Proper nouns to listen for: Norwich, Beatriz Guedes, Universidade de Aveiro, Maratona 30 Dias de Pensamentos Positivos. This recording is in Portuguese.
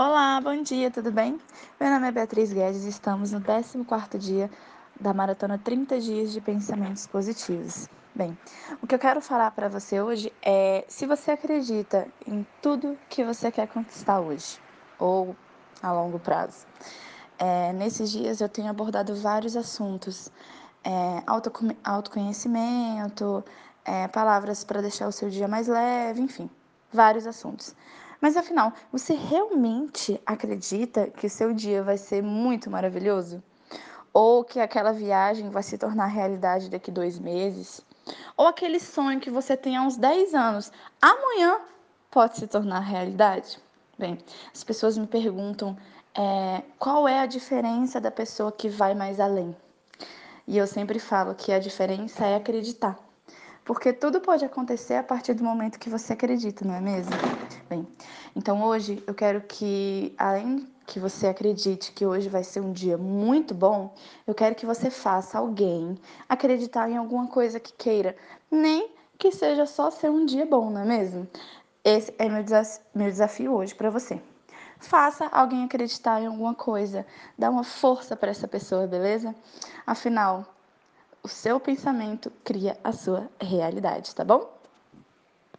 Olá, bom dia, tudo bem? Meu nome é Beatriz Guedes e estamos no 14º dia da Maratona 30 Dias de Pensamentos Positivos. Bem, o que eu quero falar para você hoje é se você acredita em tudo que você quer conquistar hoje ou a longo prazo. Nesses dias eu tenho abordado vários assuntos, autoconhecimento, palavras para deixar o seu dia mais leve, enfim, vários assuntos. Mas afinal, você realmente acredita que o seu dia vai ser muito maravilhoso? Ou que aquela viagem vai se tornar realidade daqui 2 meses? Ou aquele sonho que você tem há uns 10 anos, amanhã pode se tornar realidade? Bem, as pessoas me perguntam qual é a diferença da pessoa que vai mais além. E eu sempre falo que a diferença é acreditar. Porque tudo pode acontecer a partir do momento que você acredita, não é mesmo? Bem, então hoje eu quero que, além que você acredite que hoje vai ser um dia muito bom, eu quero que você faça alguém acreditar em alguma coisa que queira, nem que seja só ser um dia bom, não é mesmo? Esse é meu desafio hoje para você. Faça alguém acreditar em alguma coisa, dá uma força para essa pessoa, beleza? Afinal, o seu pensamento cria a sua realidade, tá bom?